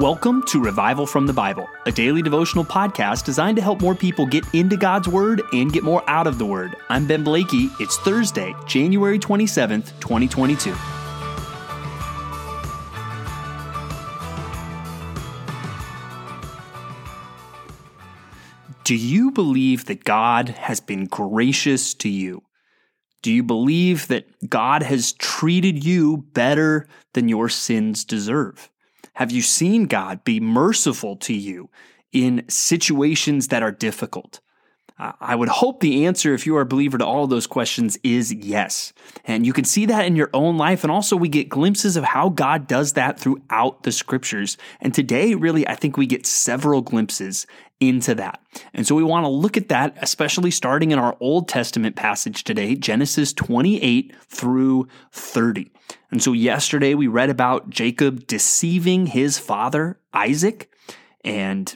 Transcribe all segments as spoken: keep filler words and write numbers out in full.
Welcome to Revival from the Bible, a daily devotional podcast designed to help more people get into God's Word and get more out of the Word. I'm Ben Blakey. It's Thursday, January twenty-seventh, twenty twenty-two. Do you believe that God has been gracious to you? Do you believe that God has treated you better than your sins deserve? Have you seen God be merciful to you in situations that are difficult? Uh, I would hope the answer, if you are a believer, to all of those questions is yes. And you can see that in your own life. And also we get glimpses of how God does that throughout the scriptures. And today, really, I think we get several glimpses into that. And so we want to look at that, especially starting in our Old Testament passage today, Genesis twenty-eight through thirty. And so yesterday we read about Jacob deceiving his father, Isaac, and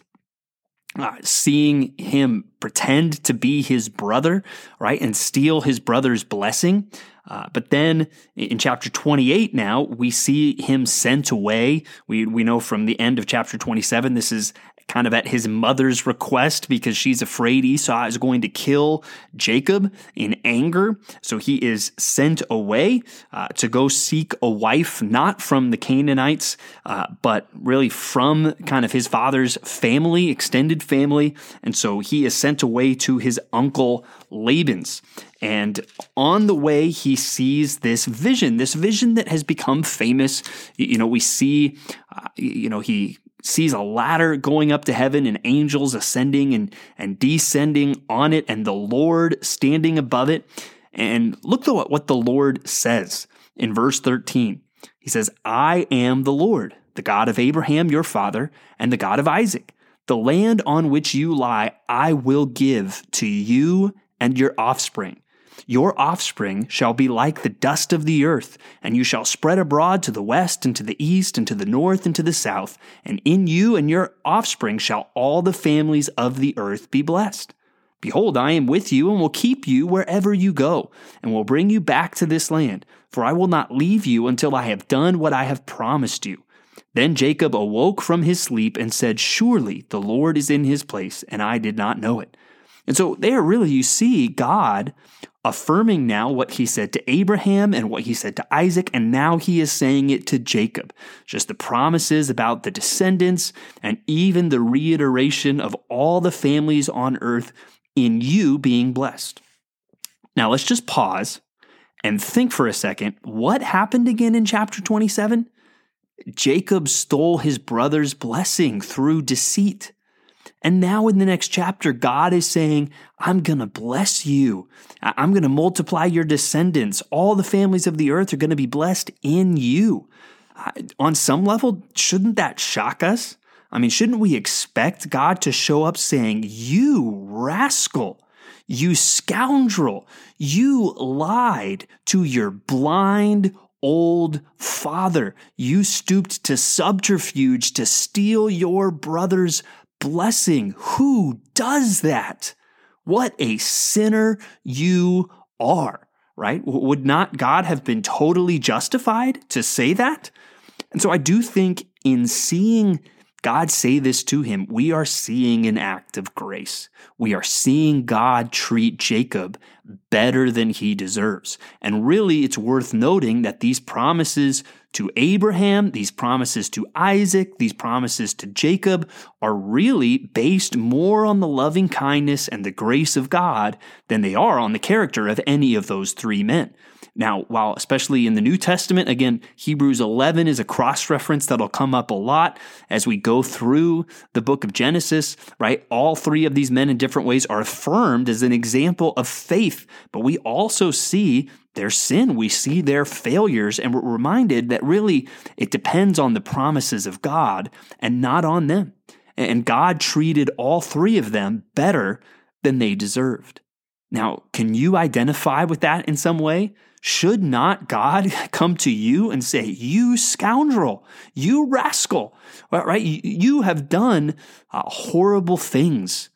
uh, seeing him pretend to be his brother, right, and steal his brother's blessing. Uh, but then in chapter twenty-eight now, we see him sent away. We, we know from the end of chapter twenty-seven, this is kind of at his mother's request because she's afraid Esau is going to kill Jacob in anger. So he is sent away uh, to go seek a wife, not from the Canaanites, uh, but really from kind of his father's family, extended family. And so he is sent away to his uncle Laban's. And on the way, he sees this vision, this vision that has become famous. You know, we see, uh, you know, he sees a ladder going up to heaven and angels ascending and, and descending on it and the Lord standing above it. And look though at what the Lord says in verse thirteen. He says, "I am the Lord, the God of Abraham, your father, and the God of Isaac. The land on which you lie, I will give to you and your offspring. Your offspring shall be like the dust of the earth, and you shall spread abroad to the west and to the east and to the north and to the south, and in you and your offspring shall all the families of the earth be blessed. Behold, I am with you and will keep you wherever you go, and will bring you back to this land, for I will not leave you until I have done what I have promised you." Then Jacob awoke from his sleep and said, "Surely the Lord is in his place, and I did not know it." And so there really you see God affirming now what he said to Abraham and what he said to Isaac, and now he is saying it to Jacob. Just the promises about the descendants and even the reiteration of all the families on earth in you being blessed. Now let's just pause and think for a second. What happened again in chapter twenty-seven? Jacob stole his brother's blessing through deceit. And now in the next chapter, God is saying, I'm going to bless you. I'm going to multiply your descendants. All the families of the earth are going to be blessed in you. On some level, shouldn't that shock us? I mean, shouldn't we expect God to show up saying, "You rascal, you scoundrel, you lied to your blind old father. You stooped to subterfuge to steal your brother's blessing. Who does that? What a sinner you are," right? Would not God have been totally justified to say that? And so I do think in seeing God say this to him, we are seeing an act of grace. We are seeing God treat Jacob better than he deserves. And really, it's worth noting that these promises to Abraham, these promises to Isaac, these promises to Jacob are really based more on the loving kindness and the grace of God than they are on the character of any of those three men. Now, while especially in the New Testament, again, Hebrews eleven is a cross-reference that'll come up a lot as we go through the book of Genesis, right? All three of these men in different ways are affirmed as an example of faith, but we also see their sin, we see their failures, and we're reminded that really it depends on the promises of God and not on them. And God treated all three of them better than they deserved. Now, can you identify with that in some way? Should not God come to you and say, "You scoundrel, you rascal," right? You have done uh, horrible things.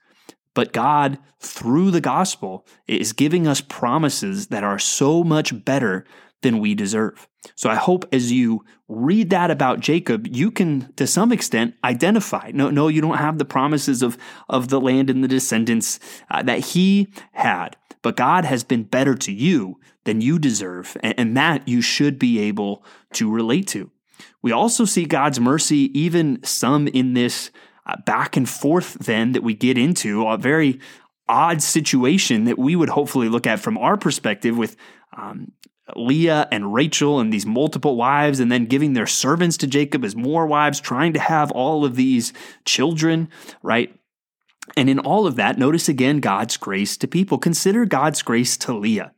But God, through the gospel, is giving us promises that are so much better than we deserve. So I hope as you read that about Jacob, you can, to some extent, identify. No, no, you don't have the promises of, of the land and the descendants uh, that he had, but God has been better to you than you deserve, and, and that you should be able to relate to. We also see God's mercy, even some in this uh, back and forth then that we get into, a very odd situation that we would hopefully look at from our perspective with um, Leah and Rachel and these multiple wives, and then giving their servants to Jacob as more wives, trying to have all of these children, right? And in all of that, notice again God's grace to people. Consider God's grace to Leah.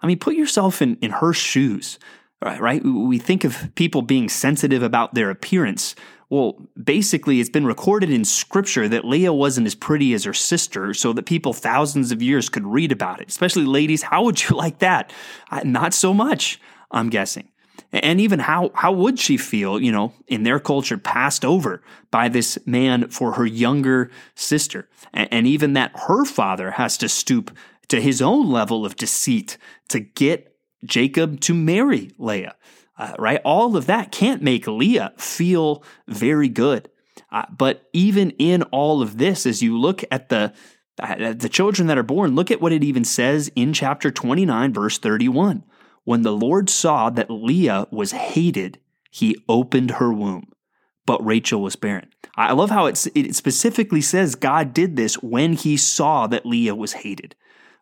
I mean, put yourself in, in her shoes, right? We think of people being sensitive about their appearance. Well, basically, it's been recorded in Scripture that Leah wasn't as pretty as her sister, so that people thousands of years could read about it. Especially ladies, how would you like that? I, not so much, I'm guessing. And even how how would she feel, you know, in their culture, passed over by this man for her younger sister? And, and even that her father has to stoop to his own level of deceit to get Jacob to marry Leah. Uh, right? All of that can't make Leah feel very good. Uh, but even in all of this, as you look at the at the children that are born, look at what it even says in chapter twenty-nine, verse thirty-one. When the Lord saw that Leah was hated, he opened her womb, but Rachel was barren. I love how it's, it specifically says God did this when he saw that Leah was hated,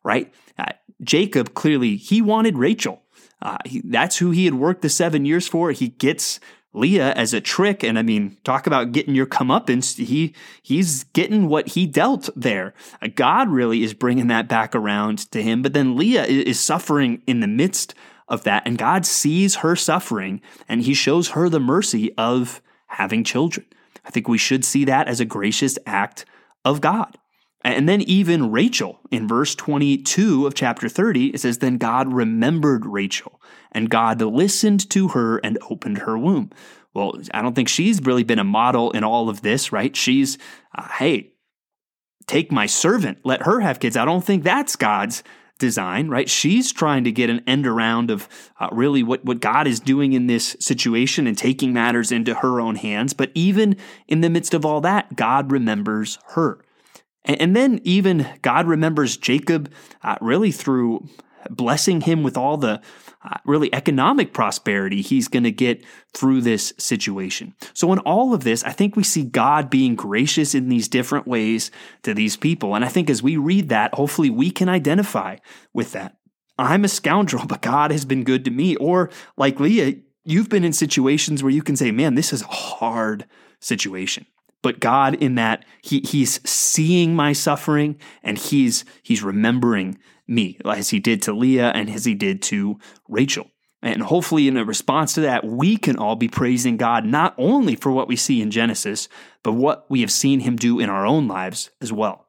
right? Uh, Jacob, clearly, he wanted Rachel. Uh, he, that's who he had worked the seven years for. He gets Leah as a trick. And I mean, talk about getting your comeuppance. He, he's getting what he dealt there. Uh, God really is bringing that back around to him. But then Leah is, is suffering in the midst of that. And God sees her suffering and he shows her the mercy of having children. I think we should see that as a gracious act of God. And then even Rachel, in verse twenty-two of chapter thirty, it says, then God remembered Rachel, and God listened to her and opened her womb. Well, I don't think she's really been a model in all of this, right? She's, uh, hey, take my servant, let her have kids. I don't think that's God's design, right? She's trying to get an end around of uh, really what, what God is doing in this situation and taking matters into her own hands. But even in the midst of all that, God remembers her. And then even God remembers Jacob uh, really through blessing him with all the uh, really economic prosperity he's going to get through this situation. So in all of this, I think we see God being gracious in these different ways to these people. And I think as we read that, hopefully we can identify with that. I'm a scoundrel, but God has been good to me. Or like Leah, you've been in situations where you can say, man, this is a hard situation. But God, in that he, he's seeing my suffering and he's he's remembering me as he did to Leah and as he did to Rachel. And hopefully in a response to that, we can all be praising God, not only for what we see in Genesis, but what we have seen him do in our own lives as well.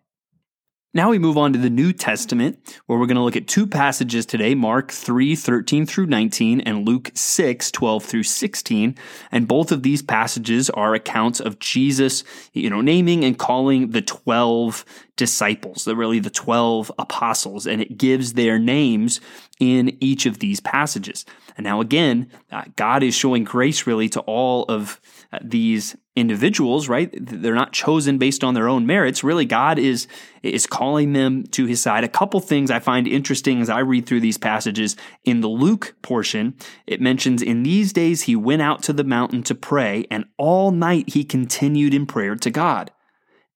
Now we move on to the New Testament, where we're going to look at two passages today, Mark three, thirteen through nineteen, and Luke six, twelve through sixteen. And both of these passages are accounts of Jesus, you know, naming and calling the twelve disciples, the really the twelve apostles, and it gives their names in each of these passages. And now again, uh, God is showing grace really to all of uh, these individuals, right? They're not chosen based on their own merits. Really, God is is calling them to his side. A couple things I find interesting as I read through these passages. In the Luke portion, it mentions, in these days he went out to the mountain to pray, and all night he continued in prayer to God.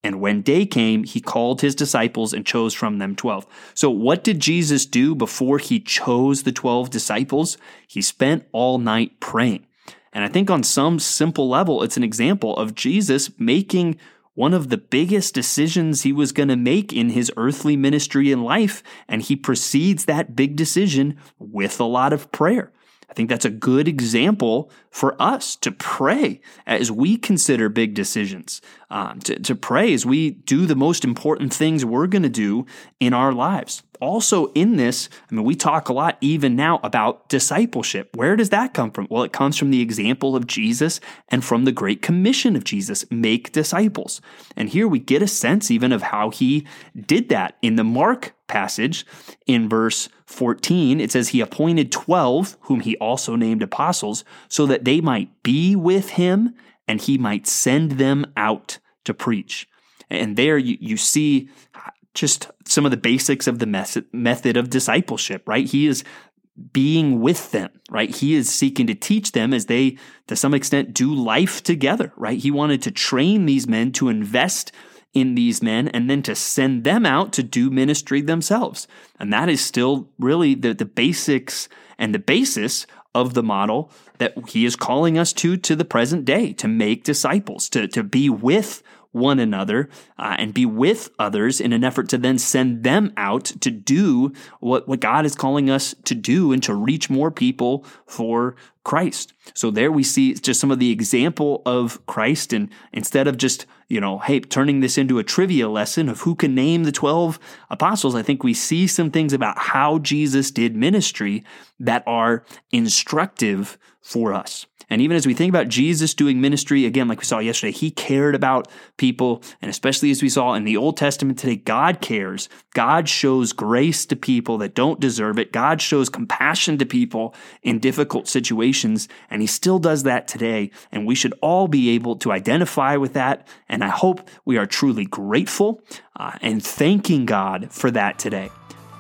And when day came, he called his disciples and chose from them twelve. So what did Jesus do before he chose the twelve disciples? He spent all night praying. And I think on some simple level, it's an example of Jesus making one of the biggest decisions he was going to make in his earthly ministry and life, and he precedes that big decision with a lot of prayer. I think that's a good example for us to pray as we consider big decisions, um, to, to pray as we do the most important things we're going to do in our lives. also in this, I mean, we talk a lot even now about discipleship. Where does that come from? Well, it comes from the example of Jesus and from the Great Commission of Jesus, make disciples. And here we get a sense even of how he did that. In the Mark passage, in verse fourteen, it says, he appointed twelve, whom he also named apostles, so that they might be with him and he might send them out to preach. And there you, you see just some of the basics of the method, method of discipleship, right? He is being with them, right? He is seeking to teach them as they, to some extent, do life together, right? He wanted to train these men, to invest in these men, and then to send them out to do ministry themselves. And that is still really the, the basics and the basis of the model that he is calling us to, to the present day, to make disciples, to, to be with one another uh, and be with others in an effort to then send them out to do what, what God is calling us to do and to reach more people for Christ. So there we see just some of the example of Christ, and instead of just, you know, hey, turning this into a trivia lesson of who can name the twelve apostles, I think we see some things about how Jesus did ministry that are instructive for us. And even as we think about Jesus doing ministry, again, like we saw yesterday, he cared about people. And especially as we saw in the Old Testament today, God cares. God shows grace to people that don't deserve it. God shows compassion to people in difficult situations. And he still does that today. And we should all be able to identify with that. And I hope we are truly grateful uh, and thanking God for that today.